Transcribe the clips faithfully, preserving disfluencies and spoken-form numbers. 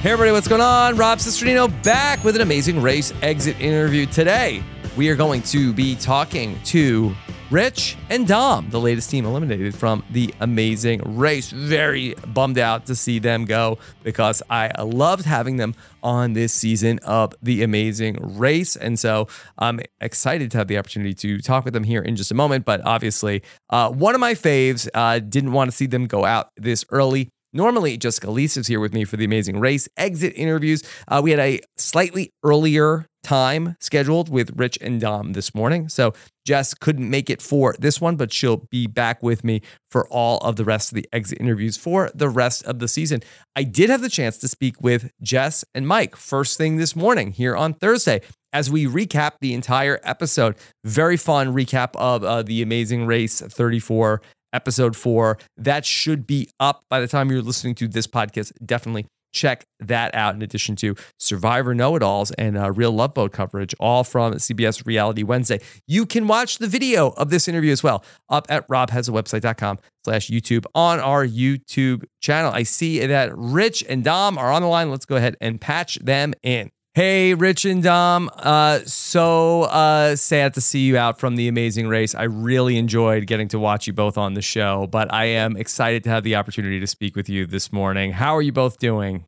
Hey everybody, what's going on? Rob Cesternino back with an Amazing Race exit interview today. We are going to be talking to Rich and Dom, the latest team eliminated from the Amazing Race. Very bummed out to see them go because I loved having them on this season of the Amazing Race. And so I'm excited to have the opportunity to talk with them here in just a moment. But obviously, uh, one of my faves, uh, didn't want to see them go out this early. Normally, Jessica Liese is here with me for the Amazing Race exit interviews. Uh, we had a slightly earlier time scheduled with Rich and Dom this morning. So Jess couldn't make it for this one, but she'll be back with me for all of the rest of the exit interviews for the rest of the season. I did have the chance to speak with Jess and Mike first thing this morning here on Thursday as we recap the entire episode. Very fun recap of uh, the Amazing Race thirty-four episode four. That should be up by the time you're listening to this podcast. Definitely check that out, in addition to Survivor Know-It-Alls and uh, Real Love Boat coverage, all from C B S Reality Wednesday. You can watch the video of this interview as well up at robhasawebsite.com slash YouTube on our YouTube channel. I see that Rich and Dom are on the line. Let's go ahead and patch them in. Hey, Rich and Dom. Uh, so uh, sad to see you out from the Amazing Race. I really enjoyed getting to watch you both on the show, but I am excited to have the opportunity to speak with you this morning. How are you both doing?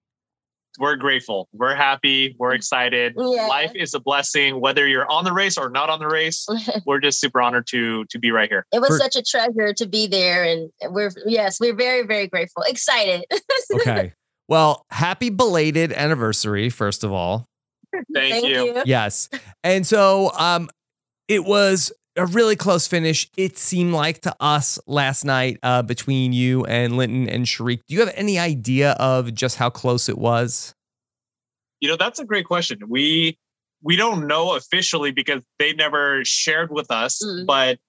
We're grateful. We're happy. We're excited. Yeah. Life is a blessing, whether you're on the race or not on the race. We're just super honored to to be right here. It was For- such a treasure to be there. And we're, yes, we're very, very grateful. Excited. Okay. Well, happy belated anniversary, first of all. Thank, Thank you. you. Yes. And so um, it was a really close finish, it seemed like, to us last night uh, between you and Linton and Shariq. Do you have any idea of just how close it was? You know, that's a great question. We we don't know officially because they never shared with us, mm. but It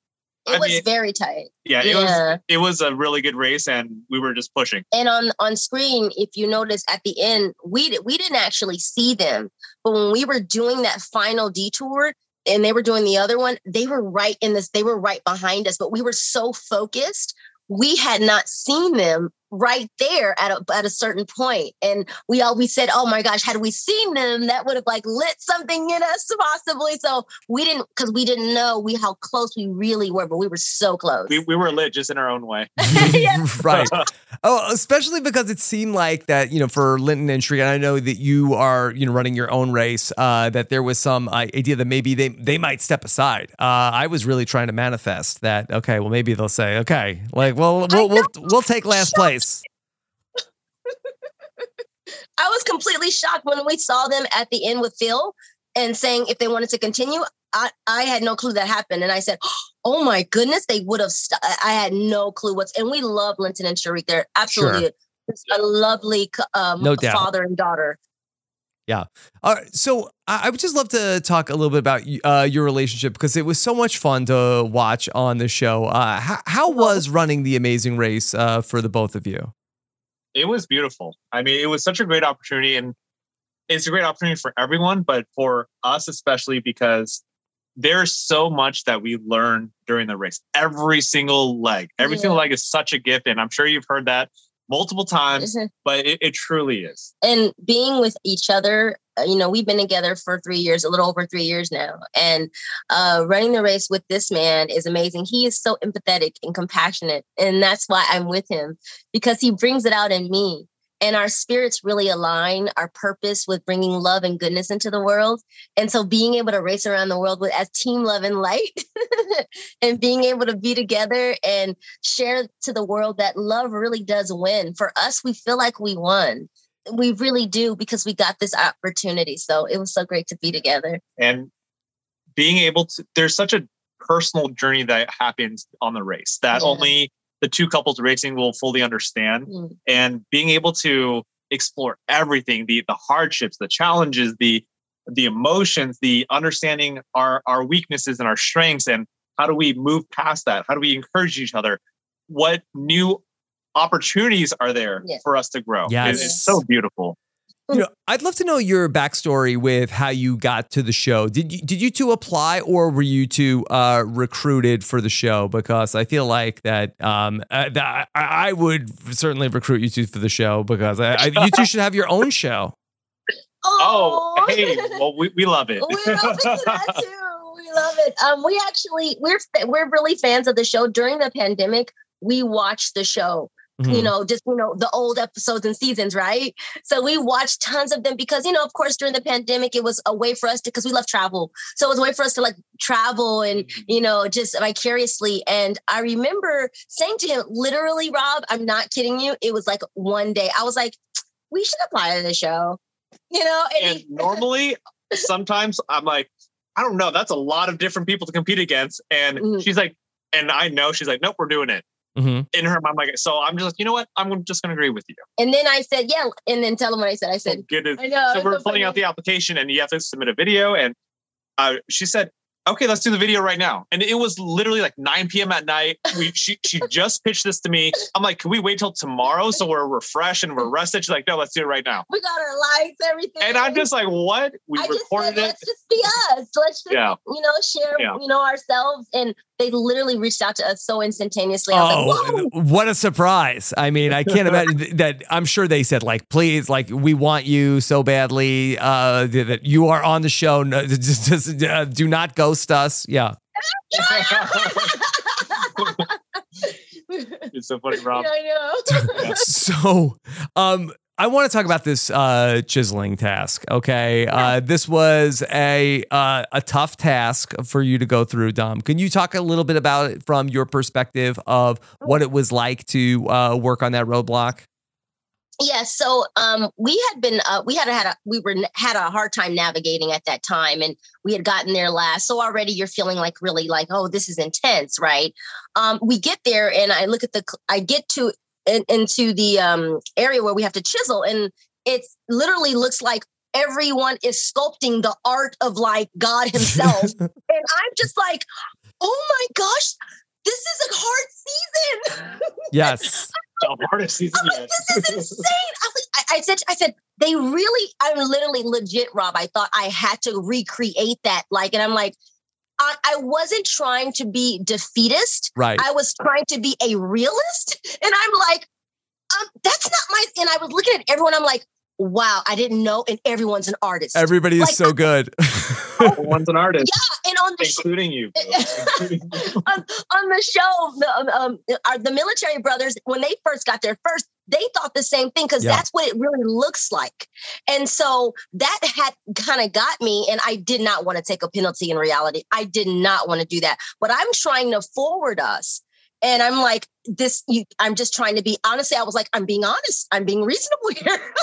I was mean, very tight. Yeah, it yeah. was it was a really good race and we were just pushing. And on, on screen, if you notice at the end, we we didn't actually see them. But when we were doing that final detour and they were doing the other one, they were right in this, they were right behind us, but we were so focused, we had not seen them right there at a, at a certain point. And we all, we said, oh my gosh, had we seen them, that would have like lit something in us possibly. So we didn't, cause we didn't know we, how close we really were, but we were so close. We, we were lit just in our own way. Right. Oh, especially because it seemed like that, you know, for Linton and Tria, and I know that you are, you know, running your own race, uh, that there was some idea that maybe they, they might step aside. Uh, I was really trying to manifest that. Okay, well maybe they'll say, okay, like, well, we'll, we'll, we'll take last place. I was completely shocked when we saw them at the end with Phil and saying if they wanted to continue. I, I had no clue that happened. And I said, oh my goodness, they would have. St- I had no clue what's. And we love Linton and Shariq. They're absolutely sure. It's a lovely um, no doubt. Father and daughter. Yeah. All right. So I would just love to talk a little bit about uh, your relationship because it was so much fun to watch on the show. Uh, how, how was running the Amazing Race uh, for the both of you? It was beautiful. I mean, it was such a great opportunity and it's a great opportunity for everyone, but for us, especially because there's so much that we learn during the race. Every single leg, every yeah. single leg is such a gift. And I'm sure you've heard that multiple times, but it, it truly is. And being with each other you know, we've been together for three years, a little over three years now. And uh, running the race with this man is amazing. He is so empathetic and compassionate. And that's why I'm with him, because he brings it out in me. And our spirits really align our purpose with bringing love and goodness into the world. And so being able to race around the world with as team love and light and being able to be together and share to the world that love really does win. For us, we feel like we won. We really do, because we got this opportunity. So it was so great to be together. And being able to, there's such a personal journey that happens on the race that yeah. only the two couples racing will fully understand. Mm. And being able to explore everything, the the hardships, the challenges, the the emotions, the understanding our, our weaknesses and our strengths, and how do we move past that? How do we encourage each other? What new opportunities are there yes. for us to grow? Yes. It's so beautiful. You know, I'd love to know your backstory with how you got to the show. Did you, did you two apply, or were you two uh, recruited for the show? Because I feel like that, um, uh, that I, I would certainly recruit you two for the show, because I, I, you two should have your own show. Oh, oh hey, well, we, we love it. We're open to that too. We love it. Um, we actually, we're we're really fans of the show. During the pandemic, we watched the show. Mm-hmm. You know, just, you know, the old episodes and seasons, right? So we watched tons of them because, you know, of course, during the pandemic, it was a way for us to, because we love travel. So it was a way for us to like travel and, you know, just vicariously. And I remember saying to him, literally, Rob, I'm not kidding you. It was like one day I was like, we should apply to the show, you know? And, and normally, sometimes I'm like, I don't know. That's a lot of different people to compete against. And mm-hmm. she's like, and I know she's like, nope, we're doing it. Mm-hmm. In her mind, like, so I'm just like, you know what? I'm just going to agree with you. And then I said, yeah. And then tell them what I said. I said, oh, I know, so we're so filling out the application and you have to submit a video. And uh, she said, okay, let's do the video right now. And it was literally like nine p.m. at night. We she she just pitched this to me. I'm like, can we wait till tomorrow so we're refreshed and we're rested? She's like, no, let's do it right now. We got our lights, everything. And I'm just like, what? We I recorded said, it. Let's just be us. Let's just, yeah. you know, share, yeah. you know, ourselves. And they literally reached out to us so instantaneously. I was oh, like, whoa. What a surprise. I mean, I can't imagine that. I'm sure they said like, please, like we want you so badly uh, that you are on the show. No, just, just uh, do not ghost us. Yeah. It's so funny, Rob. Yeah, I know. Yeah. So, um, I want to talk about this uh, chiseling task. Okay, uh, this was a uh, a tough task for you to go through, Dom. Can you talk a little bit about it from your perspective of what it was like to uh, work on that roadblock? Yeah, so um, we had been uh, we had had a, we were had a hard time navigating at that time, and we had gotten there last. So already you're feeling like really like, oh, this is intense, right? Um, we get there, and I look at the I get to in, into the um, area where we have to chisel, and it literally looks like everyone is sculpting the art of like God himself, and I'm just like, oh my gosh, this is a hard season. Yes. I'm like, this is insane. I, was, I, I said, I said, they really, I'm literally legit, Rob. I thought I had to recreate that. Like, and I'm like, I, I wasn't trying to be defeatist. Right. I was trying to be a realist. And I'm like, um, that's not my, and I was looking at everyone. I'm like, wow, I didn't know. And everyone's an artist. Everybody is like, so good. Everyone's an artist. Yeah, and on the including sh- you, including you. on, on the show, the, um, our, the military brothers, when they first got there first, they thought the same thing because yeah. that's what it really looks like. And so that had kind of got me, and I did not want to take a penalty in reality. I did not want to do that. But I'm trying to forward us. And I'm like, this, you, I'm just trying to be, honestly, I was like, I'm being honest. I'm being reasonable here.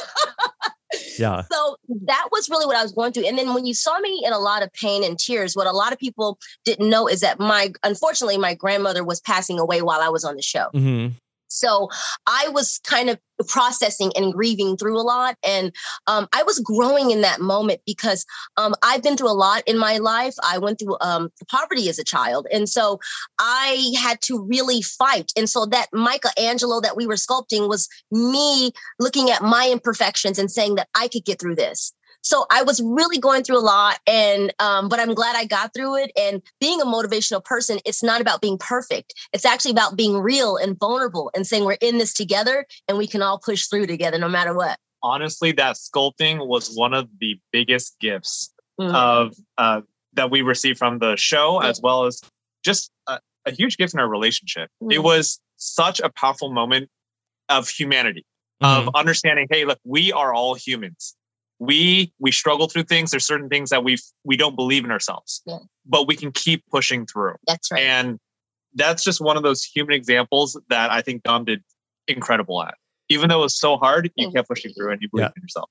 Yeah. So that was really what I was going through. And then when you saw me in a lot of pain and tears, what a lot of people didn't know is that my, unfortunately, my grandmother was passing away while I was on the show. Mm-hmm. So I was kind of processing and grieving through a lot. And um, I was growing in that moment because um, I've been through a lot in my life. I went through um, poverty as a child. And so I had to really fight. And so that Michelangelo that we were sculpting was me looking at my imperfections and saying that I could get through this. So I was really going through a lot, and um, but I'm glad I got through it. And being a motivational person, it's not about being perfect. It's actually about being real and vulnerable and saying we're in this together and we can all push through together no matter what. honestly, that sculpting was one of the biggest gifts mm-hmm. of uh, that we received from the show, as well as just a, a huge gift in our relationship. Mm-hmm. It was such a powerful moment of humanity, mm-hmm. of understanding, hey, look, we are all humans. We we struggle through things. There's certain things that we we don't believe in ourselves, yeah. but we can keep pushing through. That's right. And that's just one of those human examples that I think Dom did incredible at. Even though it was so hard, you kept pushing through and you believed yeah. in yourself.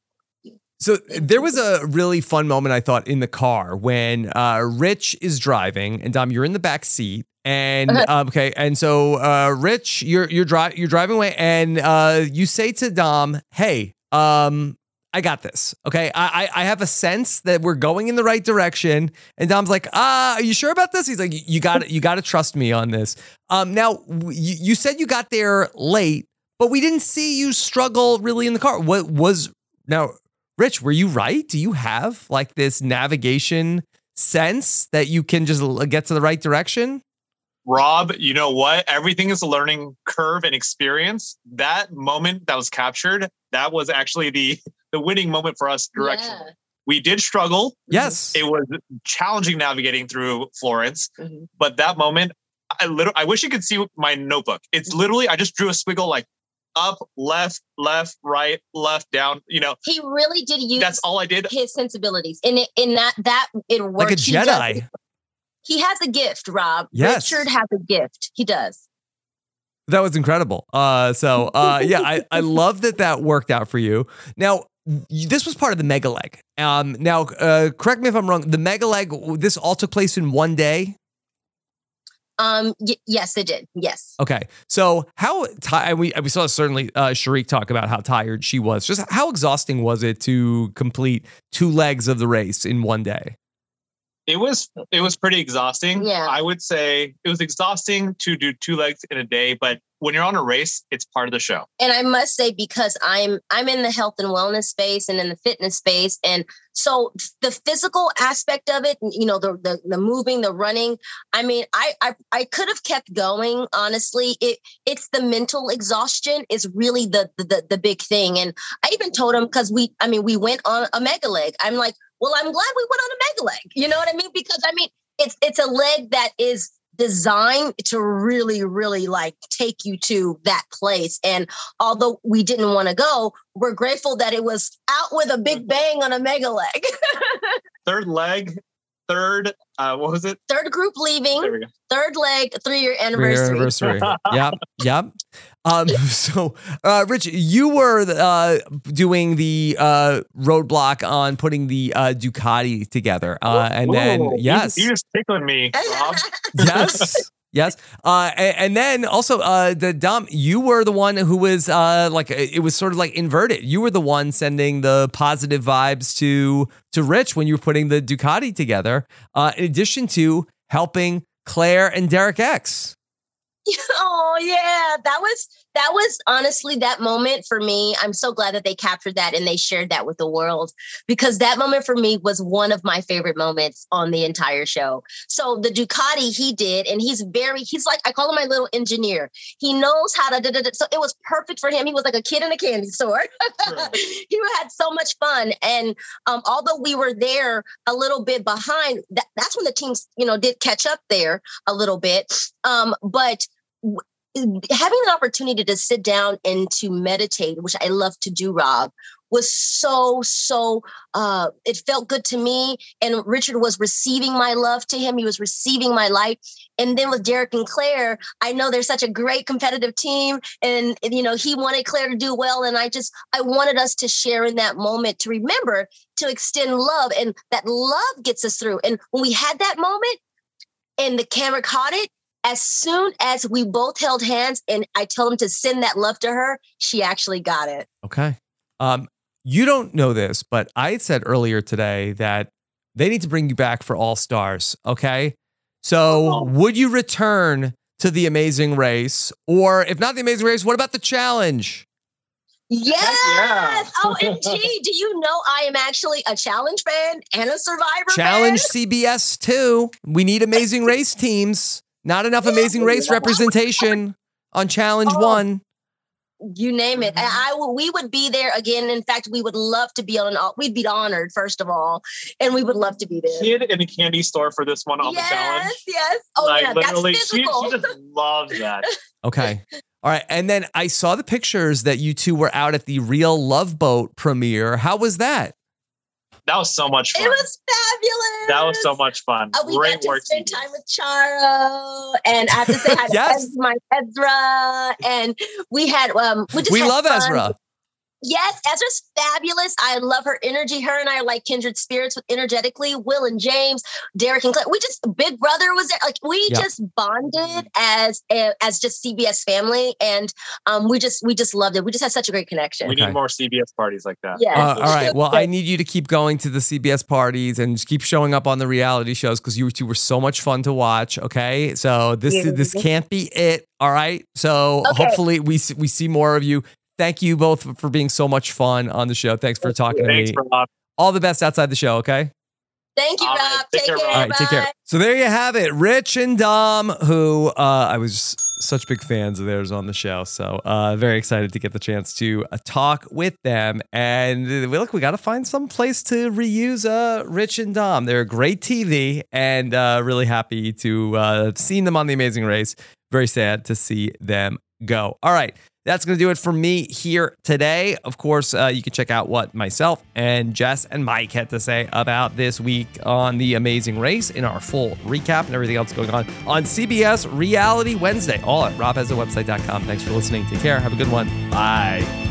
So there was a really fun moment, I thought, in the car when uh, Rich is driving and Dom, you're in the back seat. And um, okay, and so uh, Rich, you're you're driving you're driving away, and uh, you say to Dom, "Hey, um, I got this. Okay, I, I I have a sense that we're going in the right direction." And Dom's like, "Ah, uh, are you sure about this?" He's like, "You got you got to trust me on this." Um, now you, you said you got there late, but we didn't see you struggle really in the car. What was now, Rich? Were you right? Do you have like this navigation sense that you can just get to the right direction? Rob, you know what? Everything is a learning curve and experience. That moment that was captured, that was actually the, the winning moment for us directionally. Yeah. We did struggle. Yes. It was challenging navigating through Florence, mm-hmm. but that moment, I literally, I wish you could see my notebook. It's literally, I just drew a squiggle like up, left, left, right, left, down, you know. He really did use that's all I did. His sensibilities. And in, in that, that it worked. Like a Jedi. He does. He has a gift, Rob. Yes. Richard has a gift. He does. That was incredible. Uh, so, uh, yeah, I, I love that that worked out for you. Now, this was part of the mega leg. Um, now, uh, correct me if I'm wrong. The mega leg, this all took place in one day? Um. Y- yes, it did. Yes. Okay. So how tired, we, we saw certainly uh, Shariq talk about how tired she was. Just how exhausting was it to complete two legs of the race in one day? It was it was pretty exhausting. Yeah. I would say it was exhausting to do two legs in a day, but when you're on a race, it's part of the show. And I must say, because I'm I'm in the health and wellness space and in the fitness space, and so the physical aspect of it, you know, the the, the moving, the running. I mean, I I, I could have kept going. Honestly, it it's the mental exhaustion is really the the the big thing. And I even told him because we I mean we went on a mega leg. I'm like, well, I'm glad we went on a mega leg. You know what I mean? Because I mean, it's it's a leg that is designed to really, really like take you to that place. And although we didn't want to go, we're grateful that it was out with a big bang on a mega leg. Third leg, third, uh, what was it? Third group leaving. There we go. Third leg, three-year anniversary. Three-year anniversary. Yep, yep. Um, so, uh, Rich, you were uh, doing the uh, roadblock on putting the uh, Ducati together, uh, and Whoa. then yes, you, you're just tickling me, Rob. Yes, yes, uh, and, and then also uh, the Dom. You were the one who was uh, like it was sort of like inverted. You were the one sending the positive vibes to to Rich when you were putting the Ducati together. Uh, in addition to helping Claire and Derek X. Oh, yeah, that was that was honestly that moment for me. I'm so glad that they captured that and they shared that with the world, because that moment for me was one of my favorite moments on the entire show. So the Ducati he did, and he's very he's like I call him my little engineer. He knows how to da, da, da. So it was perfect for him. He was like a kid in a candy store. Sure. He had so much fun. And um, although we were there a little bit behind, that, that's when the teams, you know, did catch up there a little bit. Um, but having the opportunity to sit down and to meditate, which I love to do, Rob, was so, so, uh, it felt good to me. And Richard was receiving my love to him. He was receiving my light. And then with Derek and Claire, I know they're such a great competitive team. And, you know, he wanted Claire to do well. And I just, I wanted us to share in that moment, to remember, to extend love. And that love gets us through. And when we had that moment and the camera caught it, as soon as we both held hands and I told him to send that love to her, she actually got it. Okay. Um, you don't know this, but I said earlier today that they need to bring you back for All Stars. Okay. So oh. would you return to the Amazing Race? Or if not the Amazing Race, what about the challenge? Yes. Yeah. O M G. Do you know I am actually a challenge fan and a Survivor challenge fan? C B S too. We need Amazing Race teams. Not enough Amazing Race representation on Challenge oh, One. you name it. And I w- we would be there again. In fact, we would love to be on an, we'd be honored, first of all. And we would love to be there. Kid in a candy store for this one on yes, the challenge. Yes, yes. Oh, like, yeah, literally, that's physical. She, she just loves that. Okay. All right. And then I saw the pictures that you two were out at the Real Love Boat premiere. How was that? That was so much fun. It was fabulous. That was so much fun. Uh, we Great got to work spend time with Charo, and I have to say hi yes. to my Ezra, and we had um we just we had love fun. Ezra. Yes, Ezra's fabulous. I love her energy. Her and I are like kindred spirits with energetically. Will and James, Derek and Claire. We just, Big Brother was there. Like we yep. just bonded as a, as just C B S family. And um, we just we just loved it. We just had such a great connection. We okay. need more C B S parties like that. Yeah. Uh, all right. Well, I need you to keep going to the C B S parties and just keep showing up on the reality shows because you two were so much fun to watch. Okay. So this yeah. this can't be it. All right. So okay. hopefully we we see more of you. Thank you both for being so much fun on the show. Thanks for talking Thanks to me. Rob. All the best outside the show, okay? Thank you, Rob. Right, take, take care, Rob. All right, bye. Take care. So there you have it. Rich and Dom, who uh, I was such big fans of theirs on the show. So uh, very excited to get the chance to uh, talk with them. And uh, look, we got to find some place to reuse uh, Rich and Dom. They're great T V and uh, really happy to uh, have seen them on The Amazing Race. Very sad to see them go. All right. That's going to do it for me here today. Of course, uh, you can check out what myself and Jess and Mike had to say about this week on The Amazing Race in our full recap and everything else going on on C B S Reality Wednesday, all at rob has a website dot com. Thanks for listening. Take care. Have a good one. Bye.